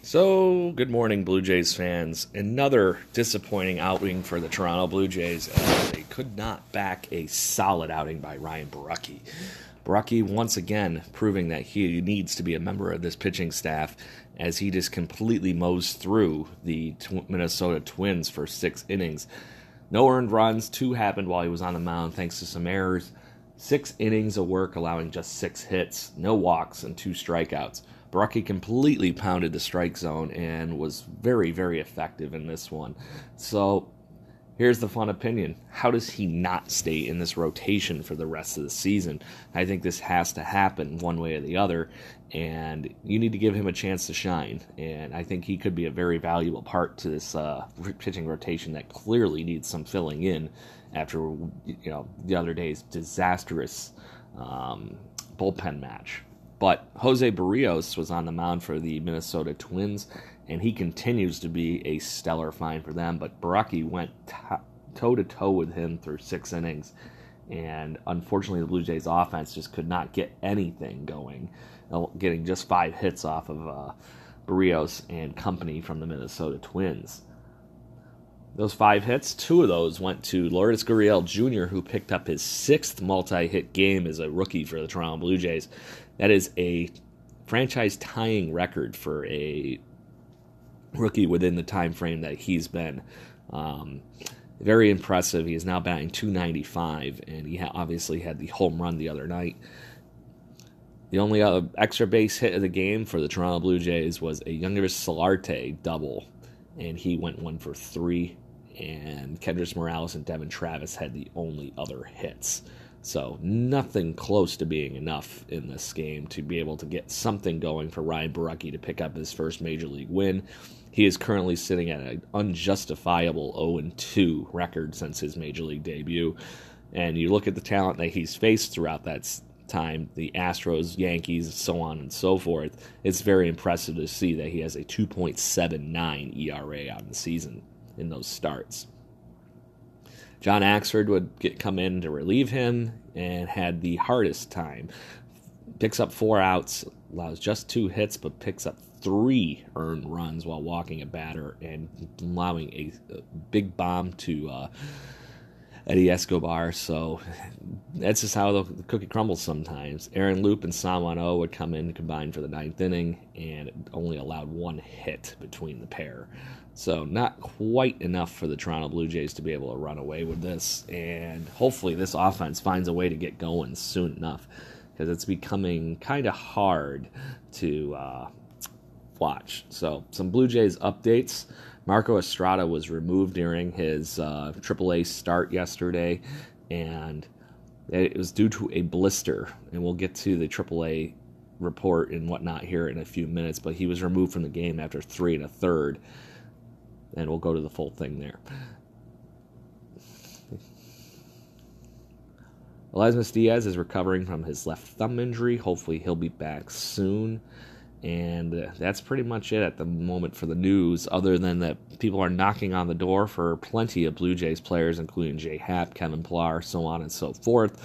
So, good morning, Blue Jays fans. Another disappointing outing for the Toronto Blue Jays as they could not back a solid outing by Ryan Borucki. Borucki once again proving that he needs to be a member of this pitching staff as he just completely mows through the Minnesota Twins for 6 innings. No earned runs, 2 happened while he was on the mound thanks to some errors. 6 innings of work allowing just 6 hits, no walks, and 2 strikeouts. Borucki completely pounded the strike zone and was very, very effective in this one. So here's the fun opinion. How does he not stay in this rotation for the rest of the season? I think this has to happen one way or the other, and you need to give him a chance to shine. And I think he could be a very valuable part to this pitching rotation that clearly needs some filling in after the other day's disastrous bullpen match. But José Berríos was on the mound for the Minnesota Twins, and he continues to be a stellar find for them. But Borucki went toe-to-toe with him through 6 innings, and unfortunately the Blue Jays' offense just could not get anything going, getting just 5 hits off of Berríos and company from the Minnesota Twins. Those 5 hits, 2 of those went to Lourdes Gurriel Jr., who picked up his 6th multi-hit game as a rookie for the Toronto Blue Jays. That is a franchise-tying record for a rookie within the time frame that he's been. Very impressive. He is now batting .295, and he obviously had the home run the other night. The only other extra base hit of the game for the Toronto Blue Jays was a Yangervis Solarte double, and he went 1 for 3. And Kendrys Morales and Devin Travis had the only other hits. So nothing close to being enough in this game to be able to get something going for Ryan Borucki to pick up his first Major League win. He is currently sitting at an unjustifiable 0-2 record since his Major League debut. And you look at the talent that he's faced throughout that time, the Astros, Yankees, so on and so forth, it's very impressive to see that he has a 2.79 ERA on the season in those starts. John Axford would come in to relieve him and had the hardest time. Picks up 4 outs, allows just 2 hits, but picks up 3 earned runs while walking a batter and allowing a big bomb to Eddie Escobar. So that's just how the cookie crumbles sometimes. Aaron Loop and Sam Wano would come in combined for the 9th inning and only allowed 1 hit between the pair. So not quite enough for the Toronto Blue Jays to be able to run away with this. And hopefully this offense finds a way to get going soon enough, because it's becoming kind of hard to watch. So some Blue Jays updates. Marco Estrada was removed during his AAA start yesterday, and it was due to a blister. And we'll get to the AAA report and whatnot here in a few minutes, but he was removed from the game after 3 1/3, and we'll go to the full thing there. Elizabeth Diaz is recovering from his left thumb injury. Hopefully he'll be back soon. And that's pretty much it at the moment for the news, other than that people are knocking on the door for plenty of Blue Jays players, including Jay Happ, Kevin Pillar, so on and so forth.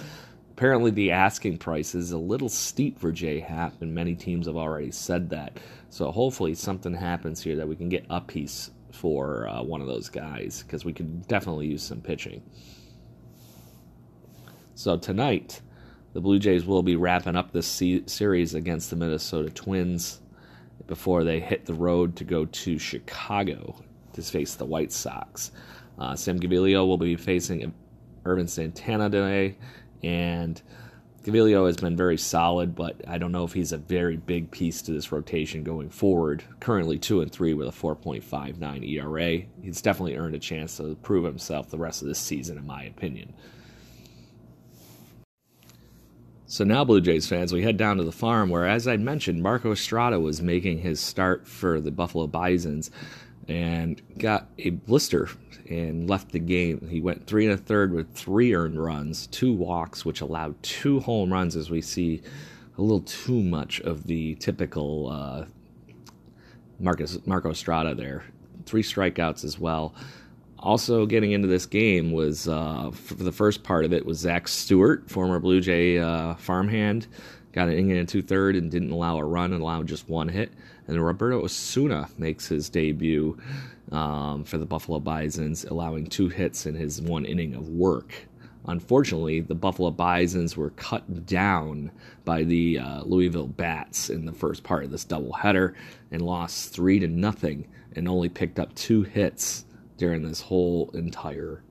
Apparently the asking price is a little steep for Jay Happ, and many teams have already said that. So hopefully something happens here that we can get a piece for one of those guys, because we could definitely use some pitching. So tonight, the Blue Jays will be wrapping up this series against the Minnesota Twins before they hit the road to go to Chicago to face the White Sox. Sam Gaviglio will be facing Irvin Santana today, and Gaviglio has been very solid, but I don't know if he's a very big piece to this rotation going forward. Currently 2-3 with a 4.59 ERA. He's definitely earned a chance to prove himself the rest of this season, in my opinion. So now, Blue Jays fans, we head down to the farm where, as I mentioned, Marco Estrada was making his start for the Buffalo Bisons and got a blister and left the game. He went 3 1/3 with 3 earned runs, 2 walks, which allowed 2 home runs, as we see a little too much of the typical Marco Estrada there. 3 strikeouts as well. Also getting into this game was, for the first part of it, was Zach Stewart, former Blue Jay farmhand. Got an inning and 2/3 and didn't allow a run and allowed just 1 hit. And Roberto Osuna makes his debut for the Buffalo Bisons, allowing 2 hits in his 1 inning of work. Unfortunately, the Buffalo Bisons were cut down by the Louisville Bats in the first part of this doubleheader and lost 3-0 and only picked up 2 hits during this whole entire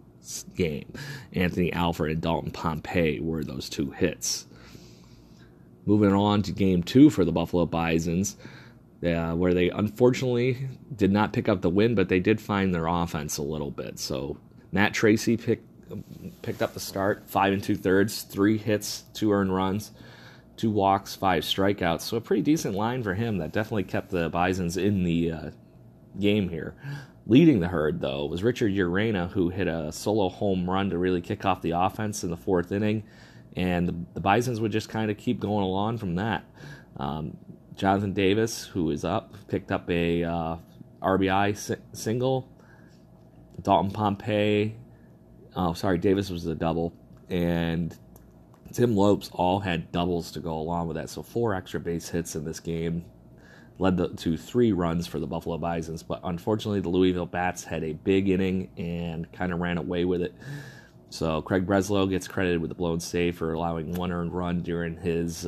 game. Anthony Alford and Dalton Pompey were those 2 hits. Moving on to Game 2 for the Buffalo Bisons, where they unfortunately did not pick up the win, but they did find their offense a little bit. So Matt Tracy picked up the start, 5 2/3, 3 hits, 2 earned runs, 2 walks, 5 strikeouts. So a pretty decent line for him that definitely kept the Bisons in the game here. Leading the herd, though, was Richard Urena, who hit a solo home run to really kick off the offense in the 4th inning. And the Bisons would just kind of keep going along from that. Jonathan Davis, who is up, picked up a RBI single. Dalton Pompey, Davis was the double. And Tim Lopes all had doubles to go along with that. So 4 extra base hits in this game led to 3 runs for the Buffalo Bisons. But unfortunately, the Louisville Bats had a big inning and kind of ran away with it. So Craig Breslow gets credited with the blown save for allowing 1 earned run during his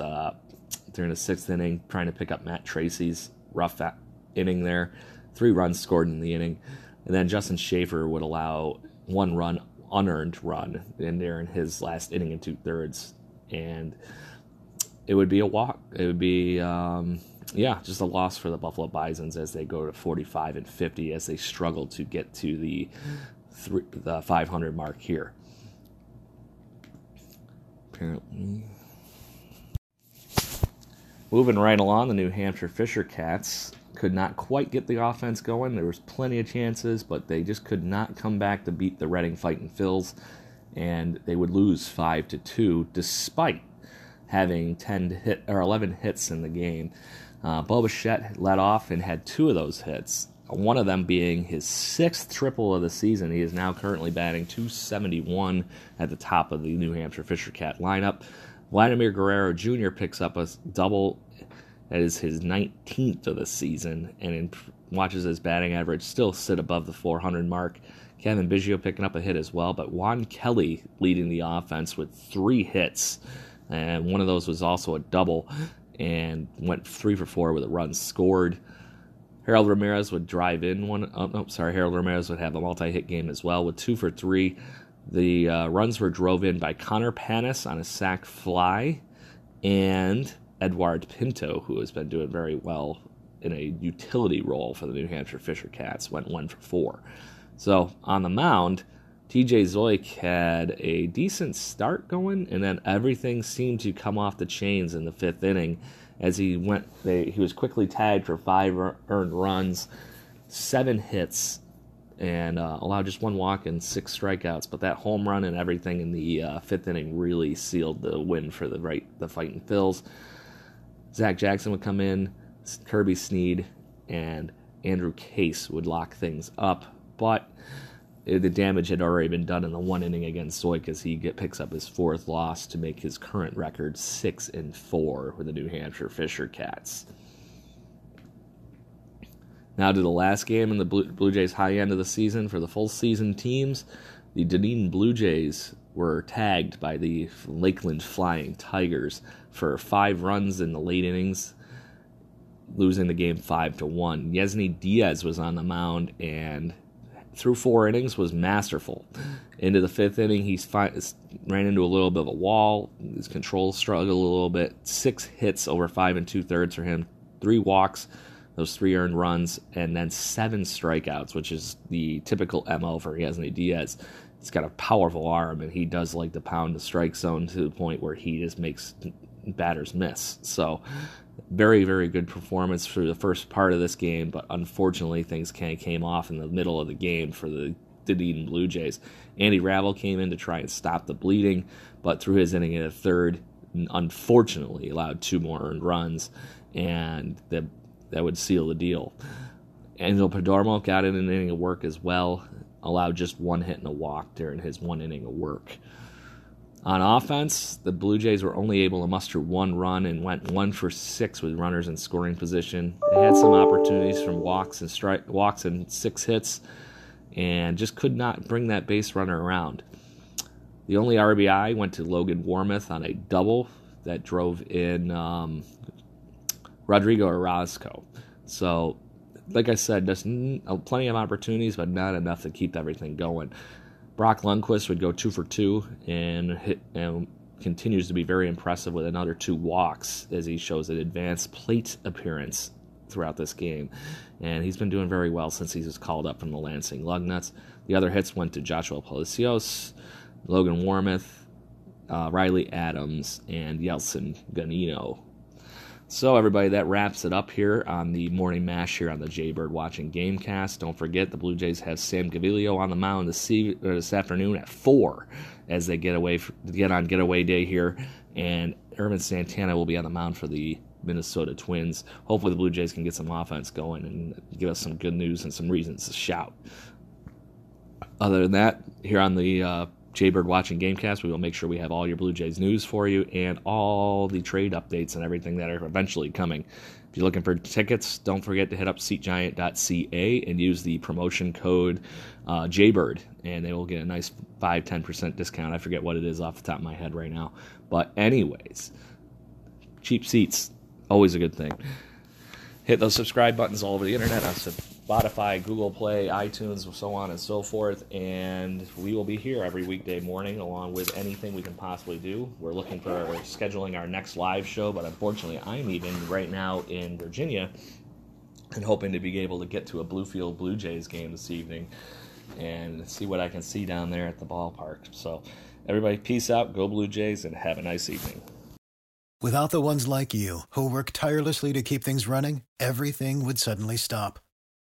during the 6th inning, trying to pick up Matt Tracy's rough inning there. 3 runs scored in the inning. And then Justin Schaefer would allow 1 unearned run in there in his last inning and 2/3. And it would be a walk. It would be, just a loss for the Buffalo Bisons as they go to 45-50 as they struggle to get to the 500 mark here. Apparently. Moving right along, the New Hampshire Fisher Cats could not quite get the offense going. There was plenty of chances, but they just could not come back to beat the Reading Fighting Phils, and they would lose 5-2 despite having 11 hits in the game. Bo Bichette led off and had 2 of those hits, one of them being his 6th triple of the season. He is now currently batting .271 at the top of the New Hampshire Fisher Cat lineup. Vladimir Guerrero Jr. picks up a double. That is his 19th of the season, and watches his batting average still sit above the 400 mark. Kevin Biggio picking up a hit as well, but Juan Kelly leading the offense with 3 hits, and one of those was also a double, and went 3 for 4 with a run scored. Harold Ramirez would have a multi-hit game as well with 2 for 3. The runs were drove in by Connor Panis on a sac fly and Eduard Pinto, who has been doing very well in a utility role for the New Hampshire Fisher Cats, went 1 for 4. So on the mound, TJ Zoik had a decent start going, and then everything seemed to come off the chains in the 5th inning as he was quickly tagged for 5 earned runs, 7 hits, and allowed just 1 walk and 6 strikeouts. But that home run and everything in the 5th inning really sealed the win for the Fighting Phils. Zach Jackson would come in, Kirby Sneed, and Andrew Case would lock things up, but the damage had already been done in the 1 inning against Zoik as he picks up his 4th loss to make his current record 6-4 with the New Hampshire Fisher Cats. Now to the last game in the Blue Jays' high end of the season for the full season teams. The Dunedin Blue Jays were tagged by the Lakeland Flying Tigers for 5 runs in the late innings, losing the game 5-1. Yesny Diaz was on the mound and through 4 innings was masterful. Into the 5th inning, he ran into a little bit of a wall. His control struggled a little bit. 6 hits over 5 2/3 for him, 3 walks, those 3 earned runs, and then 7 strikeouts, which is the typical MO for Yesny Diaz. He's got a powerful arm, and he does like to pound the strike zone to the point where he just makes batters miss. So very, very good performance for the first part of this game, but unfortunately things kind of came off in the middle of the game for the Dunedin Blue Jays. Andy Ravel came in to try and stop the bleeding, but through his inning in the 3rd, unfortunately allowed 2 more earned runs, and that would seal the deal. Angel Perdomo got in an inning of work as well, allowed just 1 hit and a walk during his 1 inning of work. On offense, the Blue Jays were only able to muster 1 run and went 1 for 6 with runners in scoring position. They had some opportunities from walks and 6 hits, and just could not bring that base runner around. The only RBI went to Logan Warmoth on a double that drove in Rodrigo Orozco. So, like I said, there's plenty of opportunities, but not enough to keep everything going. Brock Lundquist would go 2 for 2 and continues to be very impressive with another 2 walks as he shows an advanced plate appearance throughout this game. And he's been doing very well since he was called up from the Lansing Lugnuts. The other hits went to Joshua Palacios, Logan Warmoth, Riley Adams, and Yeltsin Ganino. So, everybody, that wraps it up here on the Morning Mash here on the Jaybird Watching Gamecast. Don't forget, the Blue Jays have Sam Gaviglio on the mound this afternoon at 4 as they get on getaway day here. And Irvin Santana will be on the mound for the Minnesota Twins. Hopefully, the Blue Jays can get some offense going and give us some good news and some reasons to shout. Other than that, here on the Jaybird Watching Gamecast, we will make sure we have all your Blue Jays news for you and all the trade updates and everything that are eventually coming. If you're looking for tickets, don't forget to head up SeatGiant.ca and use the promotion code Jaybird, and they will get a nice 5-10% discount. I forget what it is off the top of my head right now. But anyways, cheap seats, always a good thing. Hit those subscribe buttons all over the internet. Spotify, Google Play, iTunes, so on and so forth, and we will be here every weekday morning along with anything we can possibly do. We're scheduling our next live show, but unfortunately I'm even right now in Virginia and hoping to be able to get to a Bluefield Blue Jays game this evening and see what I can see down there at the ballpark. So everybody, peace out, go Blue Jays, and have a nice evening. Without the ones like you who work tirelessly to keep things running, everything would suddenly stop.